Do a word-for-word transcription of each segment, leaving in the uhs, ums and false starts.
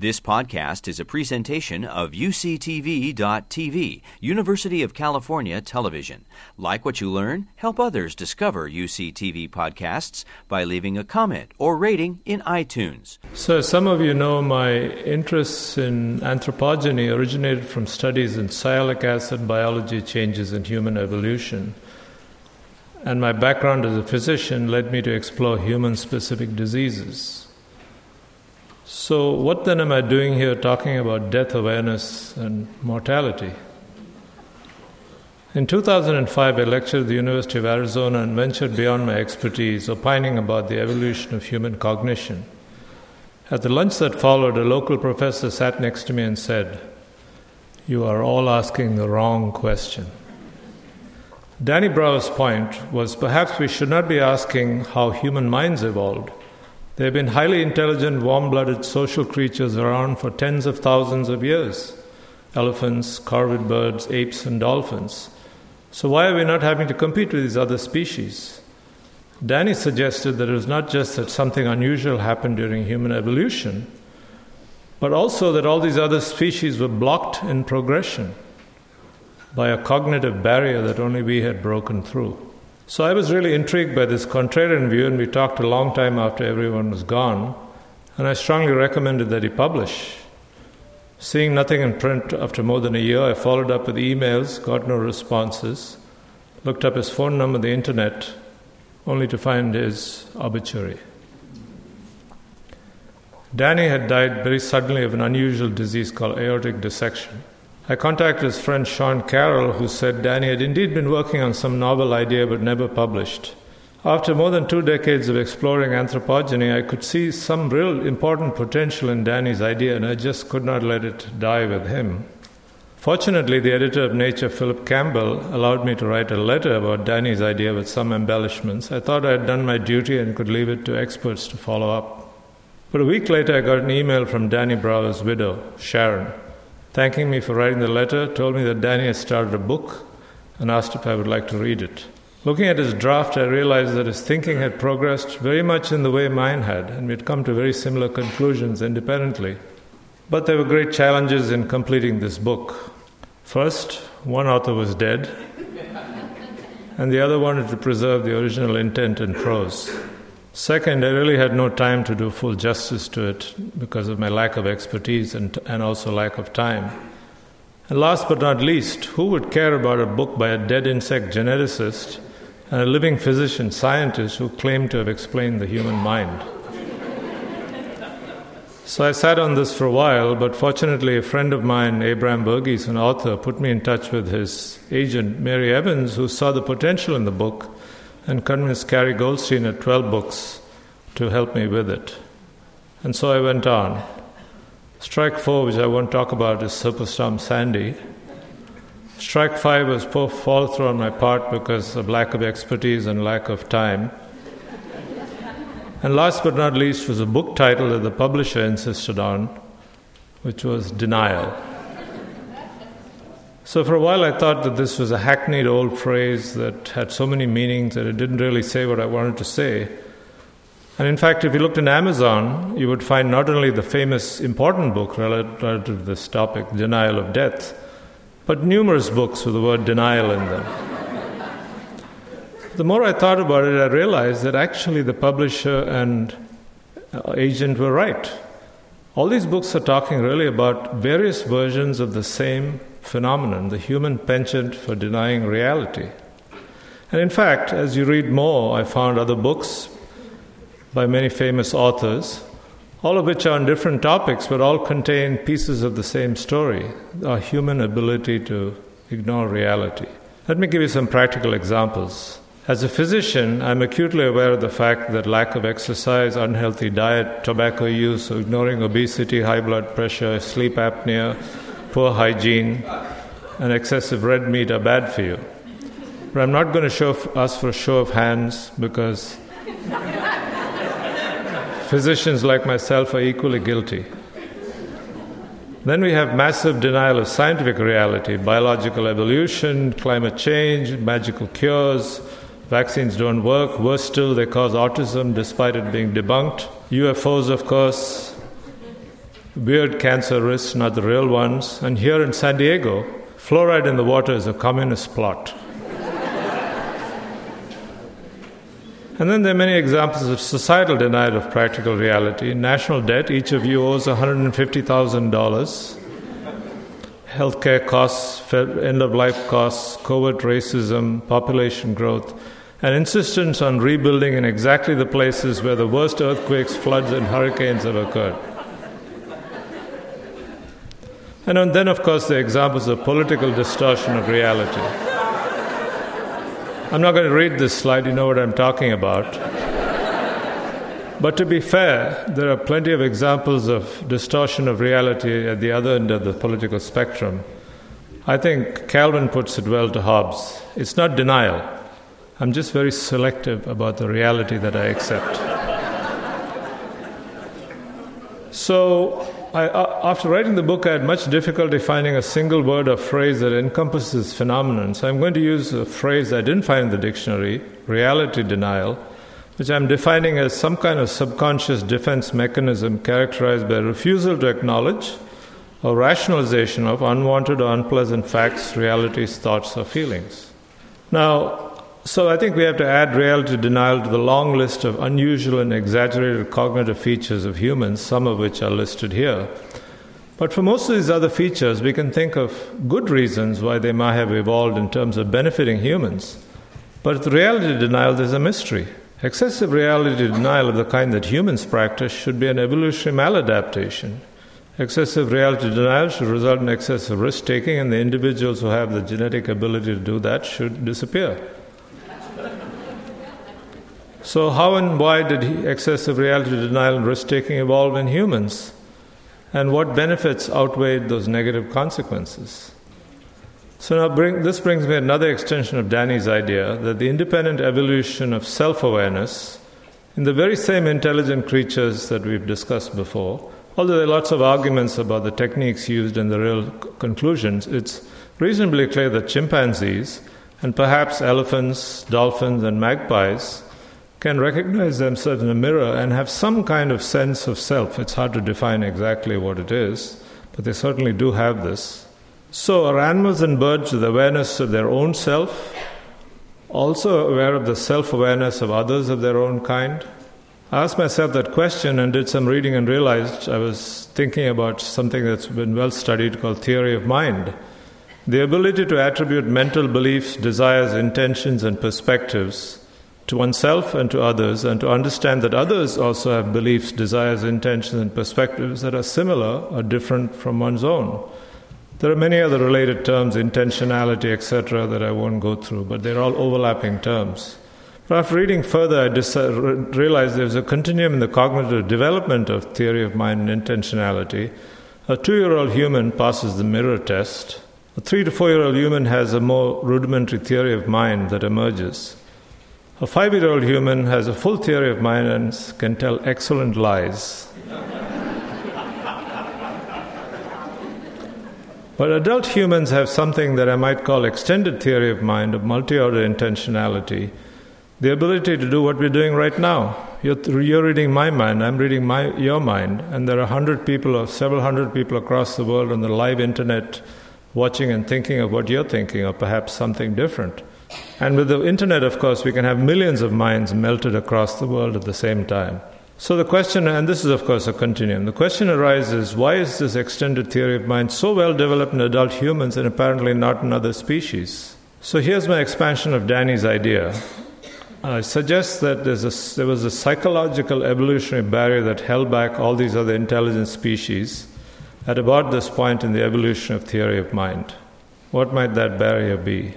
This podcast is a presentation of U C T V dot T V, University of California Television. Like what you learn? Help others discover U C T V podcasts by leaving a comment or rating in iTunes. So some of you know my interests in anthropogeny originated from studies in sialic acid biology changes in human evolution. And my background as a physician led me to explore human-specific diseases. So what then am I doing here talking about death awareness and mortality? In two thousand five, I lectured at the University of Arizona and ventured beyond my expertise, opining about the evolution of human cognition. At the lunch that followed, a local professor sat next to me and said, "You are all asking the wrong question." Danny Brower's point was perhaps we should not be asking how human minds evolved. They have been highly intelligent, warm-blooded social creatures around for tens of thousands of years. Elephants, corvid birds, apes, and dolphins. So why are we not having to compete with these other species? Danny suggested that it was not just that something unusual happened during human evolution, but also that all these other species were blocked in progression by a cognitive barrier that only we had broken through. So I was really intrigued by this contrarian view, and we talked a long time after everyone was gone, and I strongly recommended that he publish. Seeing nothing in print after more than a year, I followed up with emails, got no responses, looked up his phone number on the internet, only to find his obituary. Danny had died very suddenly of an unusual disease called aortic dissection. I contacted his friend Sean Carroll, who said Danny had indeed been working on some novel idea but never published. After more than two decades of exploring anthropogeny, I could see some real important potential in Danny's idea, and I just could not let it die with him. Fortunately, the editor of Nature, Philip Campbell, allowed me to write a letter about Danny's idea with some embellishments. I thought I had done my duty and could leave it to experts to follow up. But a week later, I got an email from Danny Brower's widow, Sharon, thanking me for writing the letter, told me that Danny had started a book and asked if I would like to read it. Looking at his draft, I realized that his thinking had progressed very much in the way mine had, and we had come to very similar conclusions independently. But there were great challenges in completing this book. First, one author was dead, and the other wanted to preserve the original intent in prose. Second, I really had no time to do full justice to it because of my lack of expertise and, and also lack of time. And last but not least, who would care about a book by a dead insect geneticist and a living physician scientist who claimed to have explained the human mind? So I sat on this for a while, but fortunately a friend of mine, Abraham Berg, an author, put me in touch with his agent, Mary Evans, who saw the potential in the book and convinced Carrie Goldstein at twelve books to help me with it. And so I went on. Strike four, which I won't talk about, is Superstorm Sandy. Strike five was poor fall through on my part because of lack of expertise and lack of time. And last but not least was a book title that the publisher insisted on, which was Denial. So for a while I thought that this was a hackneyed old phrase that had so many meanings that it didn't really say what I wanted to say. And in fact, if you looked in Amazon, you would find not only the famous important book relative to this topic, Denial of Death, but numerous books with the word denial in them. The more I thought about it, I realized that actually the publisher and agent were right. All these books are talking really about various versions of the same phenomenon, the human penchant for denying reality. And in fact, as you read more, I found other books by many famous authors, all of which are on different topics, but all contain pieces of the same story, our human ability to ignore reality. Let me give you some practical examples. As a physician, I'm acutely aware of the fact that lack of exercise, unhealthy diet, tobacco use, ignoring obesity, high blood pressure, sleep apnea, poor hygiene, and excessive red meat are bad for you. But I'm not going to show f- ask for a show of hands because physicians like myself are equally guilty. Then we have massive denial of scientific reality, biological evolution, climate change, magical cures, vaccines don't work, worse still, they cause autism despite it being debunked, U F Os, of course. weird cancer risks, not the real ones. And here in San Diego, fluoride in the water is a communist plot. And then there are many examples of societal denial of practical reality. National debt, each of you owes one hundred fifty thousand dollars. Healthcare costs, end-of-life costs, covert racism, population growth, and insistence on rebuilding in exactly the places where the worst earthquakes, floods, and hurricanes have occurred. And then, of course, there are examples of political distortion of reality. I'm not going to read this slide, you know what I'm talking about. But to be fair, there are plenty of examples of distortion of reality at the other end of the political spectrum. I think Calvin puts it well to Hobbes. It's not denial. I'm just very selective about the reality that I accept. So, I, after writing the book, I had much difficulty finding a single word or phrase that encompasses phenomenon. So I'm going to use a phrase I didn't find in the dictionary, reality denial, which I'm defining as some kind of subconscious defense mechanism characterized by refusal to acknowledge or rationalization of unwanted or unpleasant facts, realities, thoughts, or feelings. Now, so I think we have to add reality denial to the long list of unusual and exaggerated cognitive features of humans, some of which are listed here. But for most of these other features, we can think of good reasons why they might have evolved in terms of benefiting humans. But with reality denial, there's a mystery. Excessive reality denial of the kind that humans practice should be an evolutionary maladaptation. Excessive reality denial should result in excessive risk-taking, and the individuals who have the genetic ability to do that should disappear. So how and why did excessive reality denial and risk-taking evolve in humans? And what benefits outweighed those negative consequences? So now bring, this brings me another extension of Danny's idea that the independent evolution of self-awareness in the very same intelligent creatures that we've discussed before, although there are lots of arguments about the techniques used and the real conclusions, it's reasonably clear that chimpanzees and perhaps elephants, dolphins, and magpies can recognize themselves in a mirror and have some kind of sense of self. It's hard to define exactly what it is, but they certainly do have this. So are animals and birds with awareness of their own self, also aware of the self-awareness of others of their own kind? I asked myself that question and did some reading and realized I was thinking about something that's been well studied called theory of mind. The ability to attribute mental beliefs, desires, intentions, and perspectives to oneself and to others, and to understand that others also have beliefs, desires, intentions, and perspectives that are similar or different from one's own. There are many other related terms, intentionality, et cetera, that I won't go through, but they're all overlapping terms. But after reading further, I dis- realized there's a continuum in the cognitive development of theory of mind and intentionality. A two-year-old human passes the mirror test. A three- to four-year-old human has a more rudimentary theory of mind that emerges. A five-year-old human has a full theory of mind and can tell excellent lies. But adult humans have something that I might call extended theory of mind, of multi-order intentionality, the ability to do what we're doing right now. You're, you're reading my mind, I'm reading my, your mind, and there are hundred people or several hundred people across the world on the live internet watching and thinking of what you're thinking, or perhaps something different. And with the internet, of course, we can have millions of minds melted across the world at the same time. So the question, and this is, of course, a continuum, the question arises, why is this extended theory of mind so well developed in adult humans and apparently not in other species? So here's my expansion of Danny's idea. I suggest that there's a, there was a psychological evolutionary barrier that held back all these other intelligent species at about this point in the evolution of theory of mind. What might that barrier be?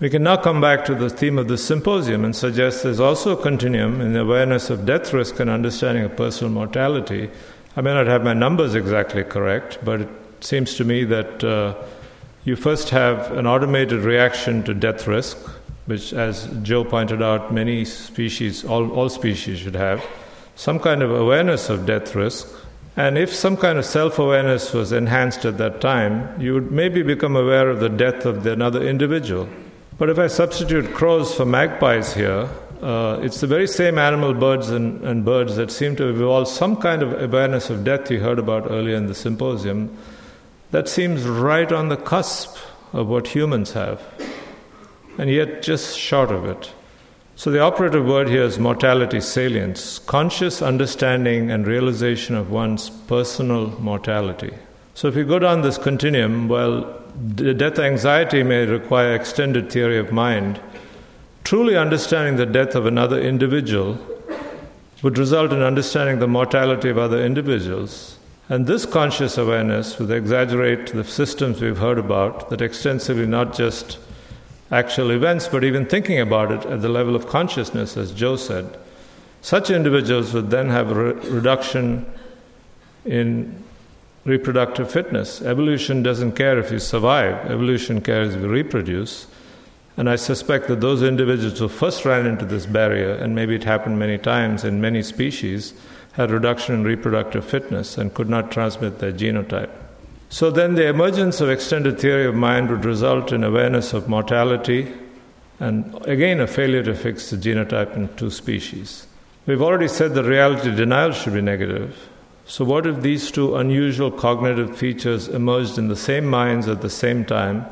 We can now come back to the theme of this symposium and suggest there's also a continuum in the awareness of death risk and understanding of personal mortality. I may not have my numbers exactly correct, but it seems to me that uh, you first have an automated reaction to death risk, which, as Joe pointed out, many species, all, all species should have, some kind of awareness of death risk. And if some kind of self-awareness was enhanced at that time, you would maybe become aware of the death of another individual. But if I substitute crows for magpies here, Uh, it's the very same animal birds and, and birds that seem to have evolved some kind of awareness of death you heard about earlier in the symposium that seems right on the cusp of what humans have, and yet just short of it. So the operative word here is mortality salience, conscious understanding and realization of one's personal mortality. So if you go down this continuum, well, death anxiety may require extended theory of mind. Truly understanding the death of another individual would result in understanding the mortality of other individuals. And this conscious awareness would exaggerate the systems we've heard about that extensively not just actual events, but even thinking about it at the level of consciousness, as Joe said. Such individuals would then have a re- reduction in reproductive fitness. Evolution doesn't care if you survive. Evolution cares if you reproduce. And I suspect that those individuals who first ran into this barrier, and maybe it happened many times in many species, had reduction in reproductive fitness and could not transmit their genotype. So then the emergence of extended theory of mind would result in awareness of mortality and, again, a failure to fix the genotype in two species. We've already said that reality denial should be negative. So what if these two unusual cognitive features emerged in the same minds at the same time,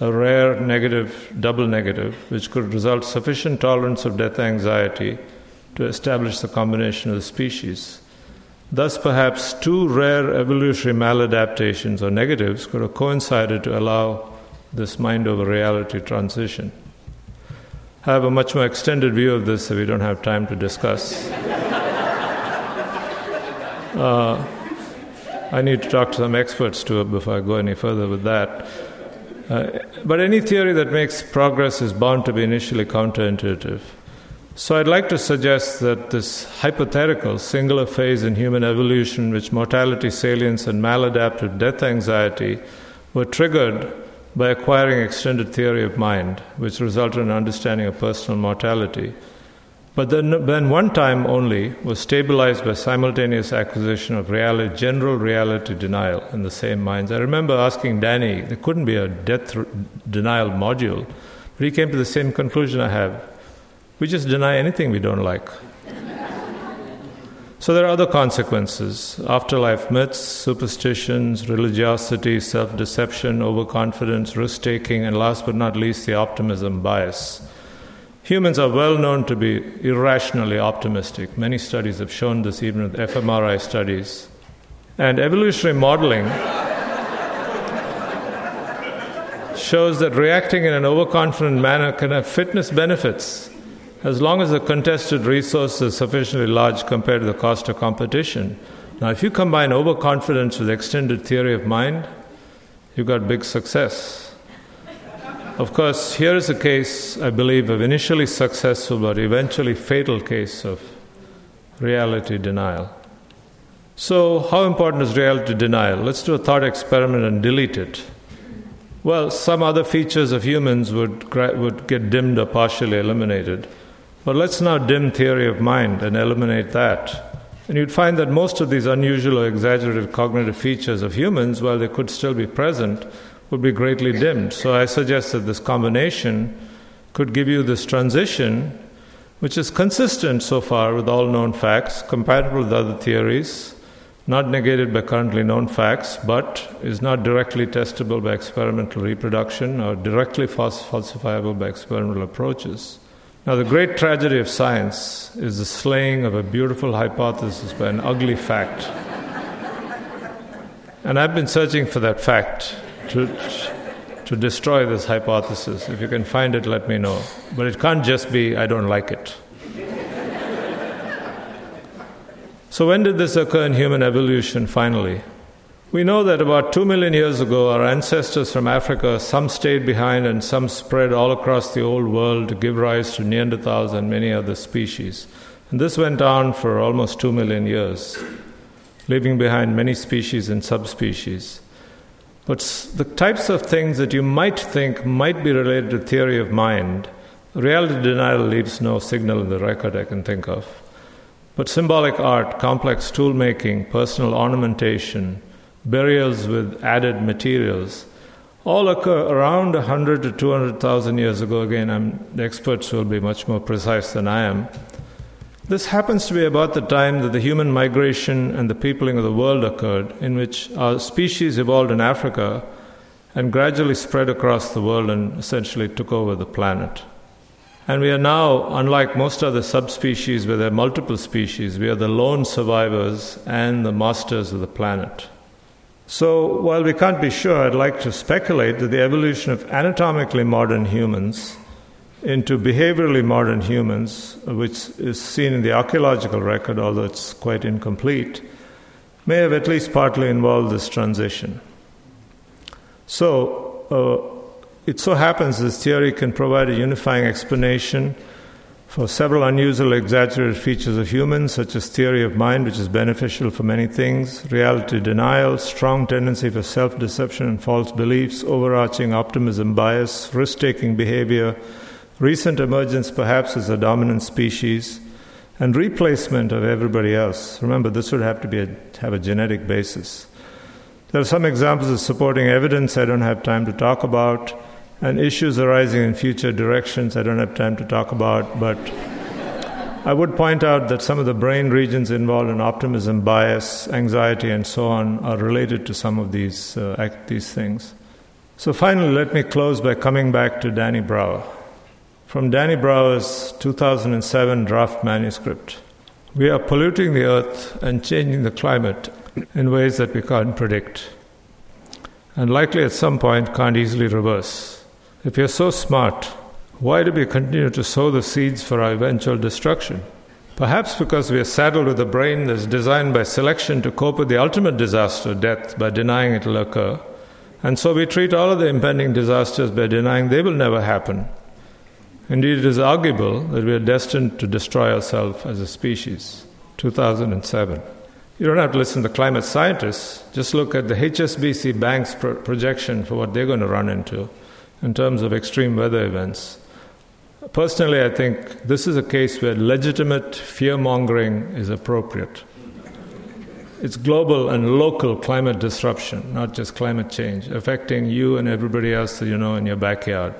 a rare negative, double negative, which could result in sufficient tolerance of death anxiety to establish the combination of the species? Thus, perhaps two rare evolutionary maladaptations or negatives could have coincided to allow this mind over reality transition. I have a much more extended view of this that we don't have time to discuss. Uh, I need to talk to some experts too before I go any further with that. Uh, but any theory that makes progress is bound to be initially counterintuitive. So I'd like to suggest that this hypothetical singular phase in human evolution, which mortality salience and maladaptive death anxiety were triggered by acquiring extended theory of mind, which resulted in understanding of personal mortality, but then, then one time only was stabilized by simultaneous acquisition of reality, general reality denial in the same minds. I remember asking Danny, there couldn't be a death r- denial module, but he came to the same conclusion I have. We just deny anything we don't like. So there are other consequences: afterlife myths, superstitions, religiosity, self-deception, overconfidence, risk-taking, and last but not least, the optimism bias. Humans are well known to be irrationally optimistic. Many studies have shown this, even with fMRI studies. And evolutionary modeling shows that reacting in an overconfident manner can have fitness benefits, as long as the contested resource is sufficiently large compared to the cost of competition. Now, if you combine overconfidence with extended theory of mind, you've got big success. Of course, here is a case, I believe, of initially successful but eventually fatal case of reality denial. So, how important is reality denial? Let's do a thought experiment and delete it. Well, some other features of humans would would get dimmed or partially eliminated. But let's now dim theory of mind and eliminate that. And you'd find that most of these unusual or exaggerated cognitive features of humans, while they could still be present, would be greatly dimmed. So I suggest that this combination could give you this transition, which is consistent so far with all known facts, compatible with other theories, not negated by currently known facts, but is not directly testable by experimental reproduction or directly fals- falsifiable by experimental approaches. Now, the great tragedy of science is the slaying of a beautiful hypothesis by an ugly fact. And I've been searching for that fact to, to destroy this hypothesis. If you can find it, let me know. But it can't just be, I don't like it. So when did this occur in human evolution, finally? We know that about two million years ago, our ancestors from Africa, some stayed behind and some spread all across the old world to give rise to Neanderthals and many other species. And this went on for almost two million years, leaving behind many species and subspecies. But the types of things that you might think might be related to theory of mind, reality denial leaves no signal in the record I can think of. But symbolic art, complex tool-making, personal ornamentation, burials with added materials all occur around one hundred to two hundred thousand years ago. Again, I'm, the experts will be much more precise than I am. This happens to be about the time that the human migration and the peopling of the world occurred, in which our species evolved in Africa and gradually spread across the world and essentially took over the planet. And we are now, unlike most other subspecies where there are multiple species, we are the lone survivors and the masters of the planet. So, while we can't be sure, I'd like to speculate that the evolution of anatomically modern humans into behaviorally modern humans, which is seen in the archaeological record, although it's quite incomplete, may have at least partly involved this transition. So, uh, it so happens this theory can provide a unifying explanation for several unusual exaggerated features of humans, such as theory of mind, which is beneficial for many things, reality denial, strong tendency for self-deception and false beliefs, overarching optimism bias, risk-taking behavior, recent emergence perhaps as a dominant species, and replacement of everybody else. Remember, this would have to be a, have a genetic basis. There are some examples of supporting evidence I don't have time to talk about, and issues arising in future directions I don't have time to talk about, but I would point out that some of the brain regions involved in optimism, bias, anxiety, and so on are related to some of these, uh, act, these things. So finally, let me close by coming back to Danny Brower. From Danny Brower's two thousand seven draft manuscript, we are polluting the earth and changing the climate in ways that we can't predict, and likely at some point can't easily reverse. If you're so smart, why do we continue to sow the seeds for our eventual destruction? Perhaps because we are saddled with a brain that's designed by selection to cope with the ultimate disaster, death, by denying it'll occur, and so we treat all of the impending disasters by denying they will never happen. Indeed, it is arguable that we are destined to destroy ourselves as a species. two thousand seven. You don't have to listen to climate scientists. Just look at the H S B C bank's pro- projection for what they're going to run into in terms of extreme weather events. Personally, I think this is a case where legitimate fear-mongering is appropriate. It's global and local climate disruption, not just climate change, affecting you and everybody else that you know in your backyard.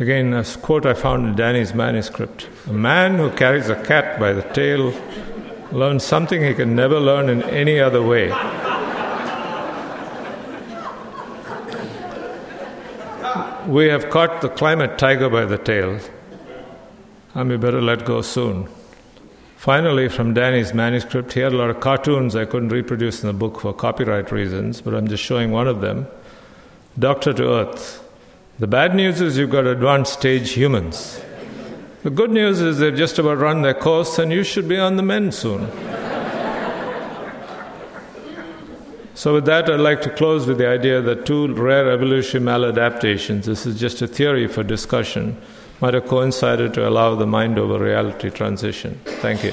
Again, a quote I found in Danny's manuscript. A man who carries a cat by the tail learn something he can never learn in any other way. We have caught the climate tiger by the tail, and we better let go soon. Finally, from Danny's manuscript, he had a lot of cartoons I couldn't reproduce in the book for copyright reasons, but I'm just showing one of them. Doctor to Earth. The bad news is you've got advanced stage humans. The good news is they've just about run their course and you should be on the mend soon. So with that, I'd like to close with the idea that two rare evolutionary maladaptations, this is just a theory for discussion, might have coincided to allow the mind over reality transition. Thank you.